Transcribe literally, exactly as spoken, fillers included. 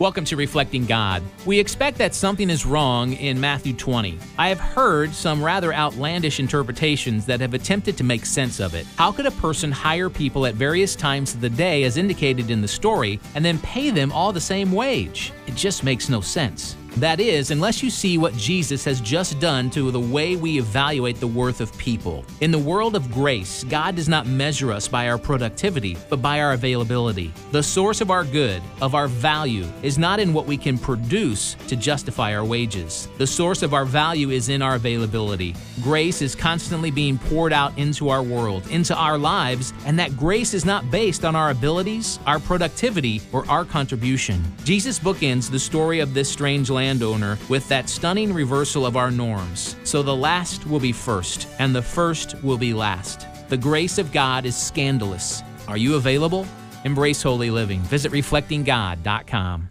Welcome to Reflecting God. We expect that something is wrong in Matthew twenty. I have heard some rather outlandish interpretations that have attempted to make sense of it. How could a person hire people at various times of the day as indicated in the story and then pay them all the same wage? It just makes no sense. That is, unless you see what Jesus has just done to the way we evaluate the worth of people. In the world of grace, God does not measure us by our productivity, but by our availability. The source of our good, of our value, is not in what we can produce to justify our wages. The source of our value is in our availability. Grace is constantly being poured out into our world, into our lives, and that grace is not based on our abilities, our productivity, or our contribution. Jesus bookends the story of this strange land Landowner with that stunning reversal of our norms. So the last will be first, and the first will be last. The grace of God is scandalous. Are you available? Embrace holy living. Visit Reflecting God dot com.